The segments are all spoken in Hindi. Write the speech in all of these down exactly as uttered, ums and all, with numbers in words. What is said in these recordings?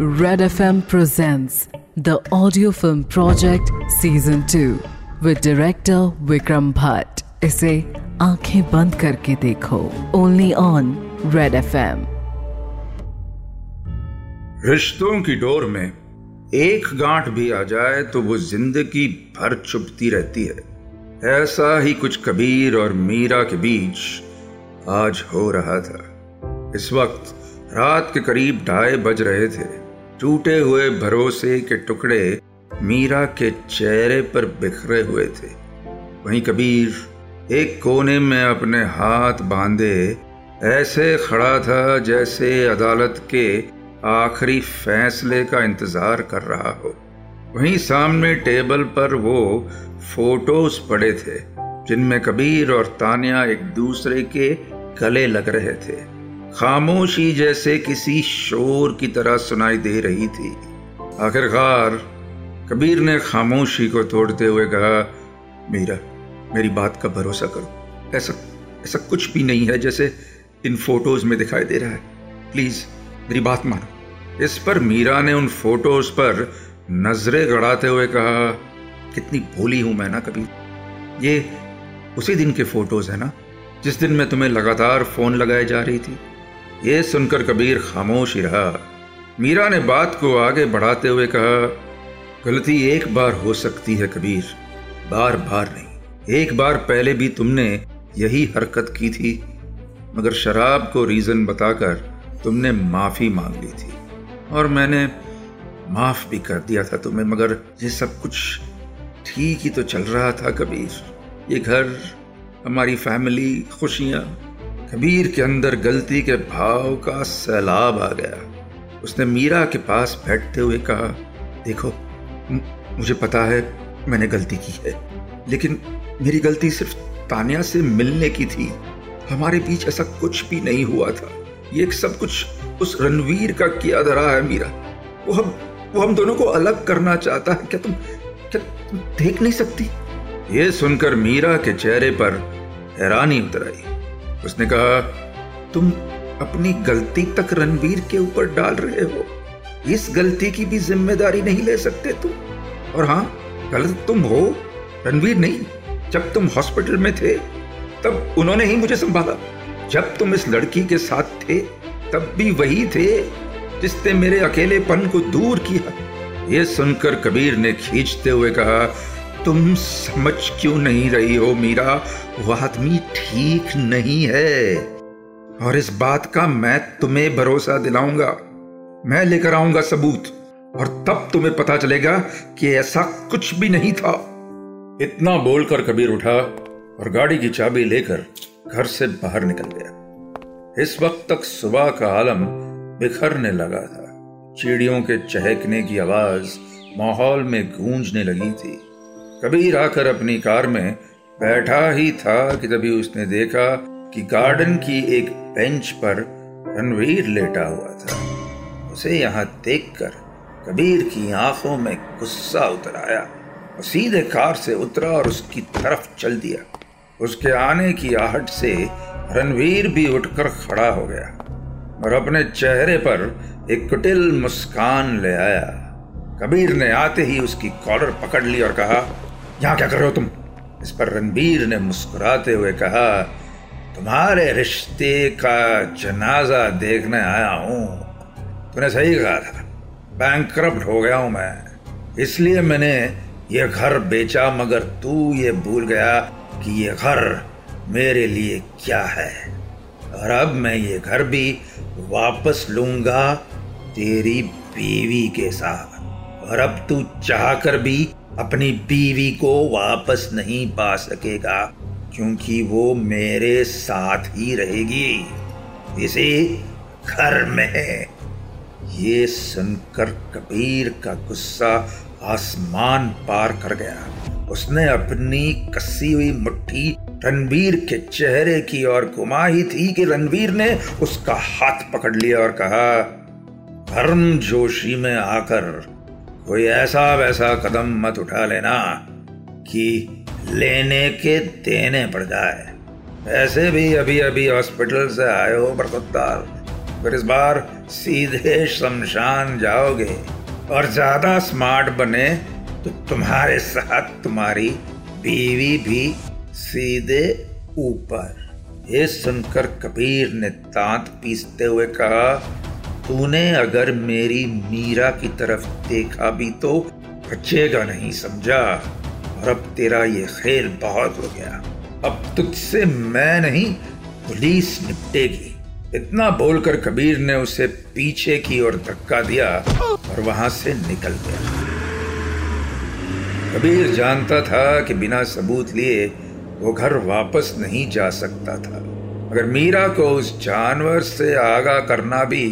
Red F M presents the audio film project season two with director Vikram Bhatt. इसे आंखें बंद करके देखो only on Red F M. रिश्तों की डोर में एक गांठ भी आ जाए तो वो जिंदगी भर चुभती रहती है. ऐसा ही कुछ कबीर और मीरा के बीच आज हो रहा था. इस वक्त रात के करीब ढाई बज रहे थे. टूटे हुए भरोसे के टुकड़े मीरा के चेहरे पर बिखरे हुए थे. वहीं कबीर एक कोने में अपने हाथ बांधे ऐसे खड़ा था जैसे अदालत के आखिरी फैसले का इंतजार कर रहा हो. वहीं सामने टेबल पर वो फोटोज पड़े थे जिनमें कबीर और तानिया एक दूसरे के गले लग रहे थे. खामोशी जैसे किसी शोर की तरह सुनाई दे रही थी. आखिरकार कबीर ने खामोशी को तोड़ते हुए कहा, मीरा मेरी बात का भरोसा करो. ऐसा ऐसा कुछ भी नहीं है जैसे इन फोटोज में दिखाई दे रहा है. प्लीज मेरी बात मानो. इस पर मीरा ने उन फोटोज पर नजरें गड़ाते हुए कहा, कितनी भोली हूं मैं ना कबीर. ये उसी दिन के फोटोज है ना जिस दिन मैं तुम्हें लगातार फोन लगाए जा रही थी. ये सुनकर कबीर खामोश ही रहा. मीरा ने बात को आगे बढ़ाते हुए कहा, गलती एक बार हो सकती है कबीर, बार बार नहीं. एक बार पहले भी तुमने यही हरकत की थी मगर शराब को रीजन बताकर तुमने माफी मांग ली थी और मैंने माफ भी कर दिया था तुम्हें. मगर ये सब कुछ ठीक ही तो चल रहा था कबीर. ये घर, हमारी फैमिली, खुशियाँ. कबीर के अंदर गलती के भाव का सैलाब आ गया. उसने मीरा के पास बैठते हुए कहा, देखो म- मुझे पता है मैंने गलती की है, लेकिन मेरी गलती सिर्फ तानिया से मिलने की थी. हमारे बीच ऐसा कुछ भी नहीं हुआ था. ये सब कुछ उस रणवीर का किया धरा है मीरा. वो हम वो हम दोनों को अलग करना चाहता है. क्या तुम क्या तुम देख नहीं सकती? ये सुनकर मीरा के चेहरे पर हैरानी उतर आई. उसने कहा, तुम अपनी गलती तक रणवीर के ऊपर डाल रहे हो. इस गलती की भी जिम्मेदारी नहीं ले सकते तुम. और हाँ, गलत तुम हो, रणवीर नहीं. जब तुम हॉस्पिटल में थे तब उन्होंने ही मुझे संभाला. जब तुम इस लड़की के साथ थे तब भी वही थे जिसने मेरे अकेलेपन को दूर किया. ये सुनकर कबीर ने खींचते हुए कहा, तुम समझ क्यों नहीं रही हो मीरा? वो आदमी ठीक नहीं है और इस बात का मैं तुम्हें भरोसा दिलाऊंगा. मैं लेकर आऊंगा सबूत और तब तुम्हें पता चलेगा कि ऐसा कुछ भी नहीं था. इतना बोलकर कबीर उठा और गाड़ी की चाबी लेकर घर से बाहर निकल गया. इस वक्त तक सुबह का आलम बिखरने लगा था. चिड़ियों के चहकने की आवाज माहौल में गूंजने लगी थी. कबीर आकर अपनी कार में बैठा ही था कि तभी उसने देखा कि गार्डन की एक बेंच पर रणवीर लेटा हुआ था. उसे यहाँ देखकर कबीर की आंखों में गुस्सा उतर आया. वो सीधे कार से उतरा और उसकी तरफ चल दिया. उसके आने की आहट से रणवीर भी उठकर खड़ा हो गया और अपने चेहरे पर एक कुटिल मुस्कान ले आया. कबीर ने आते ही उसकी कॉलर पकड़ ली और कहा, यहाँ क्या कर रहे हो तुम? इस पर रणवीर ने मुस्कुराते हुए कहा, तुम्हारे रिश्ते का जनाजा देखने आया हूँ. तूने सही कहा था, बैंकरप्ट हो गया हूँ मैं. इसलिए मैंने ये घर बेचा मगर तू ये भूल गया कि ये घर मेरे लिए क्या है. और अब मैं ये घर भी वापस लूँगा तेरी बीवी के साथ. और अब तू चाहकर भी अपनी बीवी को वापस नहीं पा सकेगा क्योंकि वो मेरे साथ ही रहेगी इसी घर में. ये सुनकर कबीर का गुस्सा आसमान पार कर गया. उसने अपनी कसी हुई मुट्ठी रणवीर के चेहरे की ओर घुमाई थी कि रणवीर ने उसका हाथ पकड़ लिया और कहा, धर्म जोशी में आकर कोई ऐसा वैसा कदम मत उठा लेना कि लेने के देने पड़ जाए. ऐसे भी अभी अभी हॉस्पिटल से आए हो बरकतार, पर इस बार सीधे शमशान जाओगे। और ज्यादा स्मार्ट बने तो तुम्हारे साथ तुम्हारी बीवी भी सीधे ऊपर। ये सुनकर कबीर ने दांत पीसते हुए कहा, तूने अगर मेरी मीरा की तरफ देखा भी तो बचेगा नहीं, समझा? और अब तेरा ये खेल बहुत हो गया, अब तुझसे मैं नहीं पुलिस निपटेगी। इतना बोलकर कबीर ने उसे पीछे की ओर धक्का दिया और वहां से निकल गया। कबीर जानता था कि बिना सबूत लिए वो घर वापस नहीं जा सकता था, अगर मीरा को उस जानवर से आगाह करना भी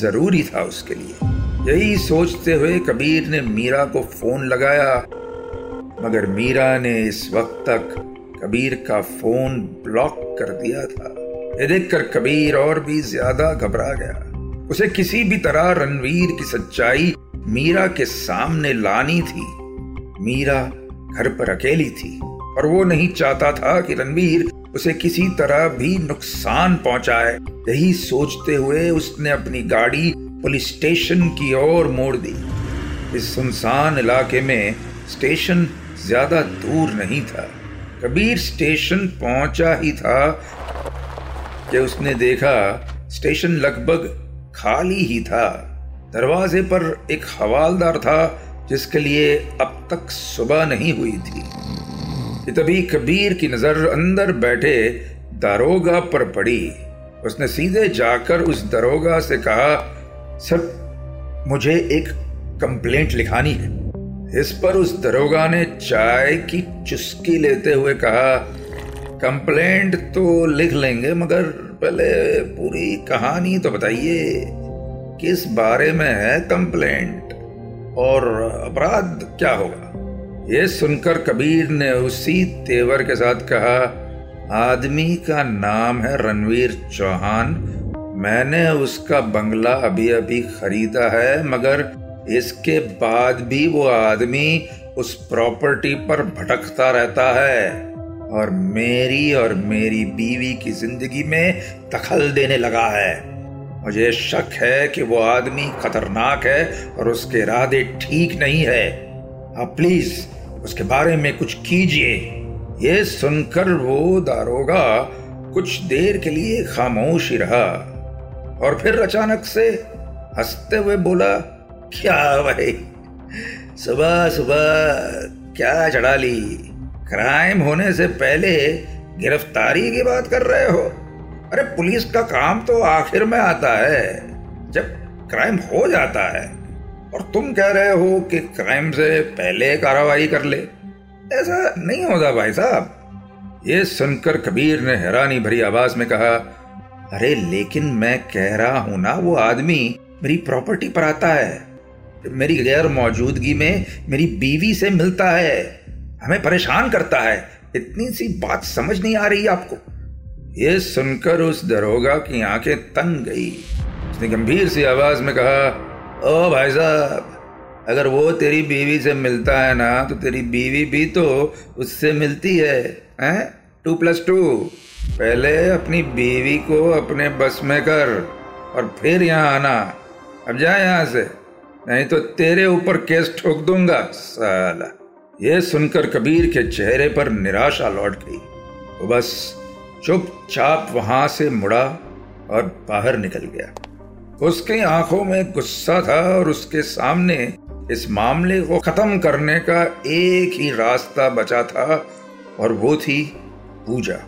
जरूरी था उसके लिए। यही सोचते हुए कबीर ने मीरा को फोन लगाया, मगर मीरा ने इस वक्त तक कबीर का फोन ब्लॉक कर दिया था। ये देखकर कबीर और भी ज्यादा घबरा गया। उसे किसी भी तरह रणवीर की सच्चाई मीरा के सामने लानी थी। मीरा घर पर अकेली थी और वो नहीं चाहता था कि रणवीर उसे किसी तरह भी नुकसान पहुंचाए। यही सोचते हुए उसने अपनी गाड़ी पुलिस स्टेशन की ओर मोड़ दी। इस सुनसान इलाके में स्टेशन ज्यादा दूर नहीं था। कबीर स्टेशन पहुंचा ही था कि उसने देखा स्टेशन लगभग खाली ही था। दरवाजे पर एक हवालदार था जिसके लिए अब तक सुबह नहीं हुई थी। तभी कबीर की नजर अंदर बैठे दारोगा पर पड़ी। उसने सीधे जाकर उस दारोगा से कहा, सर मुझे एक कंप्लेंट लिखानी है। इस पर उस दरोगा ने चाय की चुस्की लेते हुए कहा, कंप्लेंट तो लिख लेंगे मगर पहले पूरी कहानी तो बताइए, किस बारे में है कंप्लेंट और अपराध क्या होगा? ये सुनकर कबीर ने उसी तेवर के साथ कहा, आदमी का नाम है रणवीर चौहान, मैंने उसका बंगला अभी अभी खरीदा है, मगर इसके बाद भी वो आदमी उस प्रॉपर्टी पर भटकता रहता है और मेरी और मेरी बीवी की जिंदगी में दखल देने लगा है। मुझे शक है कि वो आदमी खतरनाक है और उसके इरादे ठीक नहीं है। आप प्लीज उसके बारे में कुछ कीजिए। ये सुनकर वो दारोगा कुछ देर के लिए खामोश ही रहा और फिर अचानक से हंसते हुए बोला, क्या भाई सुबह सुबह क्या चढ़ा ली, क्राइम होने से पहले गिरफ्तारी की बात कर रहे हो? अरे पुलिस का काम तो आखिर में आता है जब क्राइम हो जाता है, और तुम कह रहे हो कि क्राइम से पहले कार्रवाई कर ले, ऐसा नहीं होता भाई साहब। ये सुनकर कबीर ने हैरानी भरी आवाज में कहा, अरे लेकिन मैं कह रहा हूं ना, वो आदमी मेरी प्रॉपर्टी पर आता है, मेरी गैर मौजूदगी में मेरी बीवी से मिलता है, हमें परेशान करता है, इतनी सी बात समझ नहीं आ रही आपको? यह सुनकर उस दरोगा की आंखें तंग गई। उसने गंभीर सी आवाज में कहा, ओ भाई साहब, अगर वो तेरी बीवी से मिलता है ना तो तेरी बीवी भी तो उससे मिलती है, हैं? Two plus two. पहले अपनी बीवी को अपने बस में कर और फिर यहाँ आना। अब जा यहाँ से, नहीं तो तेरे ऊपर केस ठोक दूंगा साला। यह सुनकर कबीर के चेहरे पर निराशा लौट गई। वो बस चुपचाप वहां से मुड़ा और बाहर निकल गया। उसकी आंखों में गुस्सा था और उसके सामने इस मामले को खत्म करने का एक ही रास्ता बचा था और वो थी पूजा।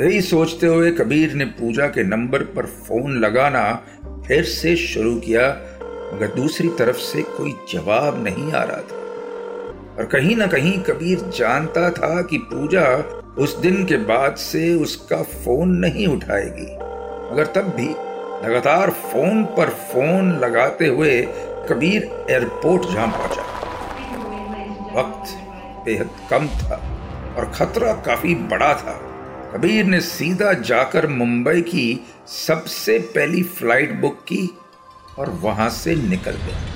यही सोचते हुए कबीर ने पूजा के नंबर पर फोन लगाना फिर से शुरू किया, मगर दूसरी तरफ से कोई जवाब नहीं आ रहा था। और कहीं ना कहीं कबीर जानता था कि पूजा उस दिन के बाद से उसका फोन नहीं उठाएगी, मगर तब भी लगातार फोन पर फोन लगाते हुए कबीर एयरपोर्ट जा पहुंचा। वक्त बेहद कम था और खतरा काफी बड़ा था। कबीर ने सीधा जाकर मुंबई की सबसे पहली फ्लाइट बुक की और वहां से निकल गया।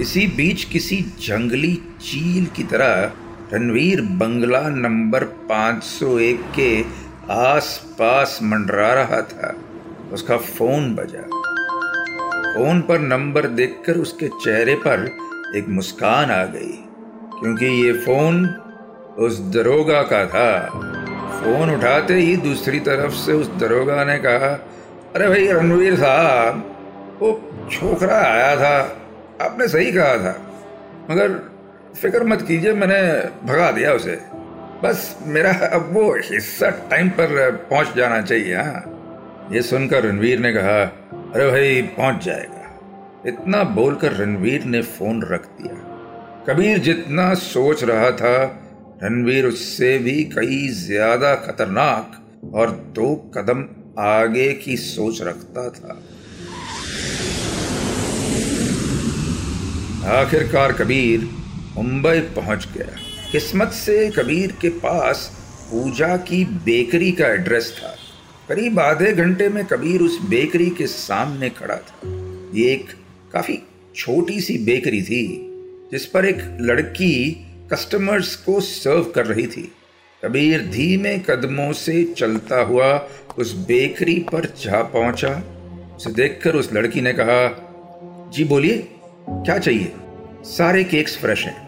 इसी बीच किसी जंगली चील की तरह रणवीर बंगला नंबर पाँच सौ एक के आस पास मंडरा रहा था, उसका फोन बजा। फोन पर नंबर देखकर उसके चेहरे पर एक मुस्कान आ गई, क्योंकि ये फोन उस दरोगा का था। फोन उठाते ही दूसरी तरफ से उस दरोगा ने कहा, अरे भाई रणवीर साहब, वो छोकरा आया था, आपने सही कहा था, मगर फिक्र मत कीजिए, मैंने भगा दिया उसे। बस मेरा अब वो हिस्सा टाइम पर पहुंच जाना चाहिए। हाँ। ये सुनकर रणवीर ने कहा, अरे भाई पहुंच जाएगा। इतना बोलकर रणवीर ने फ़ोन रख दिया। कबीर जितना सोच रहा था, रणवीर उससे भी कई ज़्यादा खतरनाक और दो कदम आगे की सोच रखता था। आखिरकार कबीर मुंबई पहुंच गया। किस्मत से कबीर के पास पूजा की बेकरी का एड्रेस था। करीब आधे घंटे में कबीर उस बेकरी के सामने खड़ा था। ये एक काफ़ी छोटी सी बेकरी थी, जिस पर एक लड़की कस्टमर्स को सर्व कर रही थी। कबीर धीमे कदमों से चलता हुआ उस बेकरी पर जा पहुंचा। उसे देखकर उस लड़की ने कहा, जी बोलिए, क्या चाहिए? सारे केक्स फ्रेश हैं।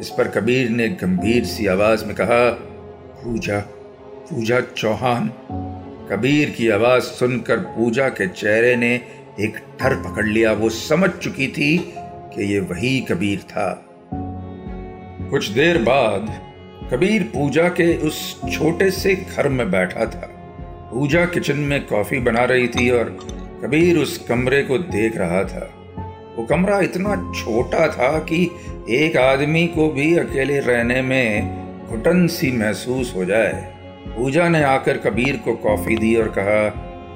इस पर कबीर ने गंभीर सी आवाज़ में कहा, पूजा, पूजा चौहान। कबीर की आवाज़ सुनकर पूजा के चेहरे ने एक डर पकड़ लिया। वो समझ चुकी थी कि ये वही कबीर था। कुछ देर बाद कबीर पूजा के उस छोटे से घर में बैठा था। पूजा किचन में कॉफ़ी बना रही थी और कबीर उस कमरे को देख रहा था। वो कमरा इतना छोटा था कि एक आदमी को भी अकेले रहने में घुटन सी महसूस हो जाए। पूजा ने आकर कबीर को कॉफ़ी दी और कहा,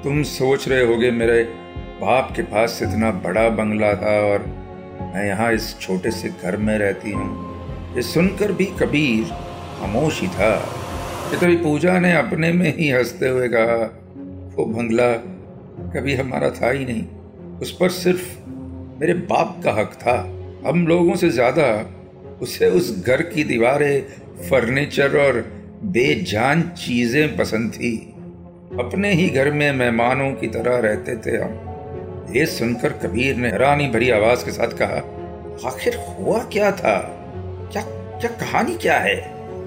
तुम सोच रहे होगे मेरे बाप के पास इतना बड़ा बंगला था और मैं यहाँ इस छोटे से घर में रहती हूँ। ये सुनकर भी कबीर खामोश ही था कि तभी पूजा ने अपने में ही हंसते हुए कहा, वो बंगला कभी हमारा था ही नहीं, उस पर सिर्फ मेरे बाप का हक था। हम लोगों से ज़्यादा उसे उस घर की दीवारें, फर्नीचर और बेजान चीज़ें पसंद थी। अपने ही घर में मेहमानों की तरह रहते थे हम। ये सुनकर कबीर ने हैरानी भरी आवाज़ के साथ कहा, आखिर हुआ क्या था? क्या क्या कहानी क्या है?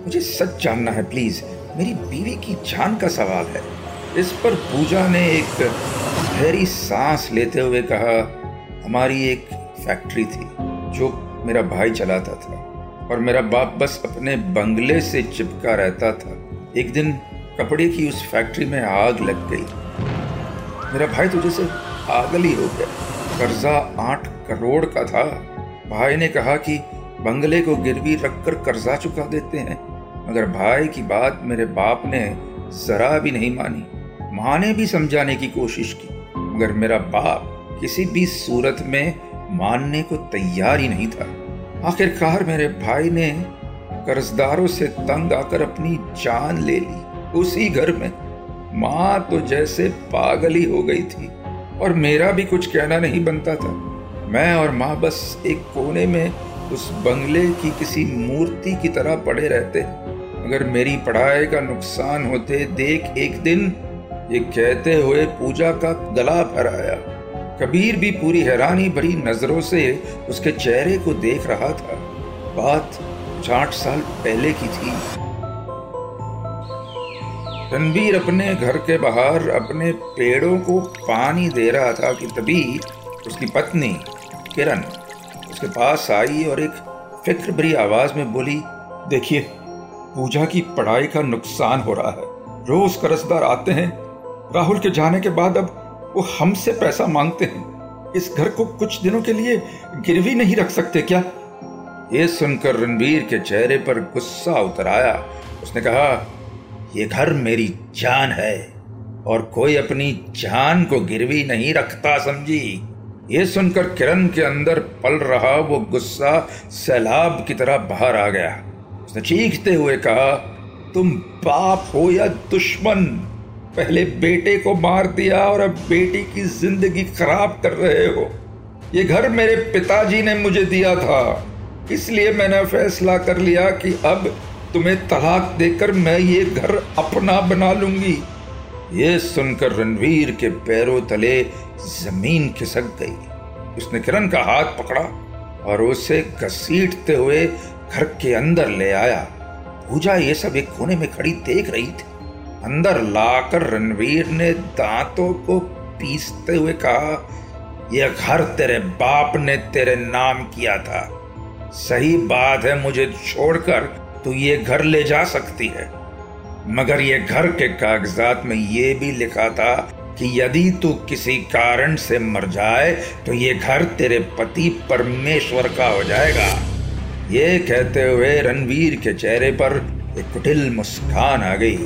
मुझे सच जानना है प्लीज़, मेरी बीवी की जान का सवाल है। इस पर पूजा ने एक गहरी सांस लेते हुए कहा, हमारी एक फैक्ट्री थी जो मेरा भाई चलाता था और मेरा बाप बस अपने बंगले से चिपका रहता था। एक दिन कपड़े की उस फैक्ट्री में आग लग गई। मेरा भाई तो जैसे पागल ही हो गया। कर्जा आठ करोड़ का था। भाई ने कहा कि बंगले को गिरवी रखकर कर्जा चुका देते हैं, मगर भाई की बात मेरे बाप ने जरा भी नहीं मानी। माँ ने भी समझाने की कोशिश की, मगर मेरा बाप किसी भी सूरत में मानने को तैयार ही नहीं था। आखिरकार मेरे भाई ने कर्जदारों से तंग आकर अपनी जान ले ली, उसी घर में। माँ तो जैसे पागल ही हो गई थी और मेरा भी कुछ कहना नहीं बनता था। मैं और माँ बस एक कोने में उस बंगले की किसी मूर्ति की तरह पड़े रहते, मगर मेरी पढ़ाई का नुकसान होते देख एक दिन ये कहते हुए पूजा का गला भर आया। कबीर भी पूरी हैरानी भरी नज़रों से उसके चेहरे को देख रहा था। बात आठ साल पहले की थी। रणवीर अपने घर के बाहर अपने पेड़ों को पानी दे रहा था कि तभी उसकी पत्नी किरण उसके पास आई और एक फिक्र भरी आवाज़ में बोली, देखिए, पूजा की पढ़ाई का नुकसान हो रहा है। रोज़ कर्जदार आते हैं। राहुल के जाने के बाद अब वो हमसे पैसा मांगते हैं। इस घर को कुछ दिनों के लिए गिरवी नहीं रख सकते क्या? ये सुनकर रणवीर के चेहरे पर गुस्सा उतर आया। उसने कहा, ये घर मेरी जान है और कोई अपनी जान को गिरवी नहीं रखता, समझी? ये सुनकर किरण के अंदर पल रहा वो गुस्सा सैलाब की तरह बाहर आ गया। उसने चीखते हुए कहा, तुम बाप हो या दुश्मन, पहले बेटे को मार दिया और अब बेटी की जिंदगी खराब कर रहे हो। ये घर मेरे पिताजी ने मुझे दिया था, इसलिए मैंने फैसला कर लिया कि अब तुम्हें तलाक देकर मैं ये घर अपना बना लूंगी। ये सुनकर रणवीर के पैरों तले जमीन खिसक गई। उसने किरण का हाथ पकड़ा और उसे घसीटते हुए घर के अंदर ले आया। पूजा ये सब एक कोने में खड़ी देख रही थी। अंदर लाकर रणवीर ने दांतों को पीसते हुए कहा, यह घर तेरे बाप ने तेरे नाम किया था। सही बात है, मुझे छोड़कर तू ये घर ले जा सकती है, मगर ये घर के कागजात में ये भी लिखा था कि यदि तू किसी कारण से मर जाए तो ये घर तेरे पति परमेश्वर का हो जाएगा। ये कहते हुए रणवीर के चेहरे पर एक कुटिल मुस्कान आ गई।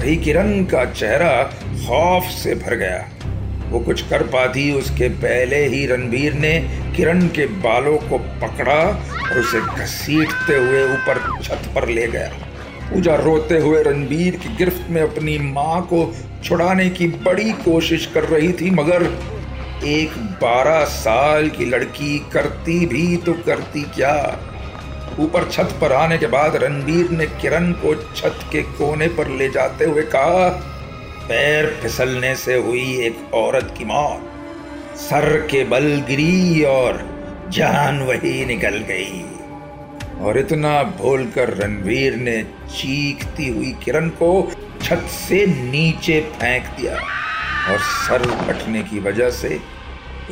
वही किरण का चेहरा खौफ से भर गया। वो कुछ कर पाती उसके पहले ही रणवीर ने किरण के बालों को पकड़ा और उसे घसीटते हुए ऊपर छत पर ले गया। पूजा रोते हुए रणवीर की गिरफ्त में अपनी माँ को छुड़ाने की बड़ी कोशिश कर रही थी, मगर एक बारह साल की लड़की करती भी तो करती क्या। ऊपर छत पर आने के बाद रणवीर ने किरण को छत के कोने पर ले जाते हुए कहा, पैर फिसलने से हुई एक औरत की मौत, सर के बल गिरी और जान वही निकल गई। और इतना बोलकर रणवीर ने चीखती हुई किरण को छत से नीचे फेंक दिया और सर फटने की वजह से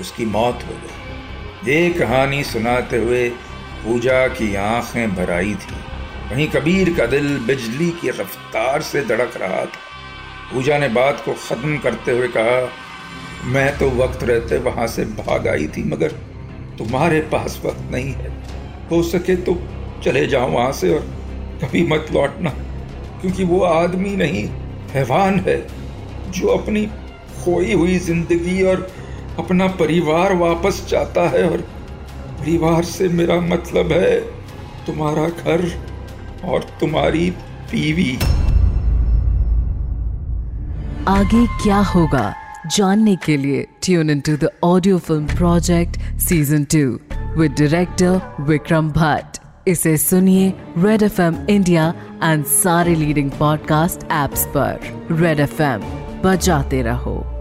उसकी मौत हो गई। ये कहानी सुनाते हुए पूजा की आंखें भर आई थी। वहीं कबीर का दिल बिजली की रफ्तार से धड़क रहा था। पूजा ने बात को ख़त्म करते हुए कहा, मैं तो वक्त रहते वहाँ से भाग आई थी, मगर तुम्हारे पास वक्त नहीं है। हो सके तो चले जाओ वहाँ से और कभी मत लौटना, क्योंकि वो आदमी नहीं हैवान है जो अपनी खोई हुई जिंदगी और अपना परिवार वापस चाहता है। और परिवार से मेरा मतलब है तुम्हारा घर और तुम्हारी बीवी। आगे क्या होगा जानने के लिए tune in to the audio film project season two with director Vikram Bhatt. इसे सुनिए Red F M India and सारे leading podcast apps पर। Red F M बजाते रहो।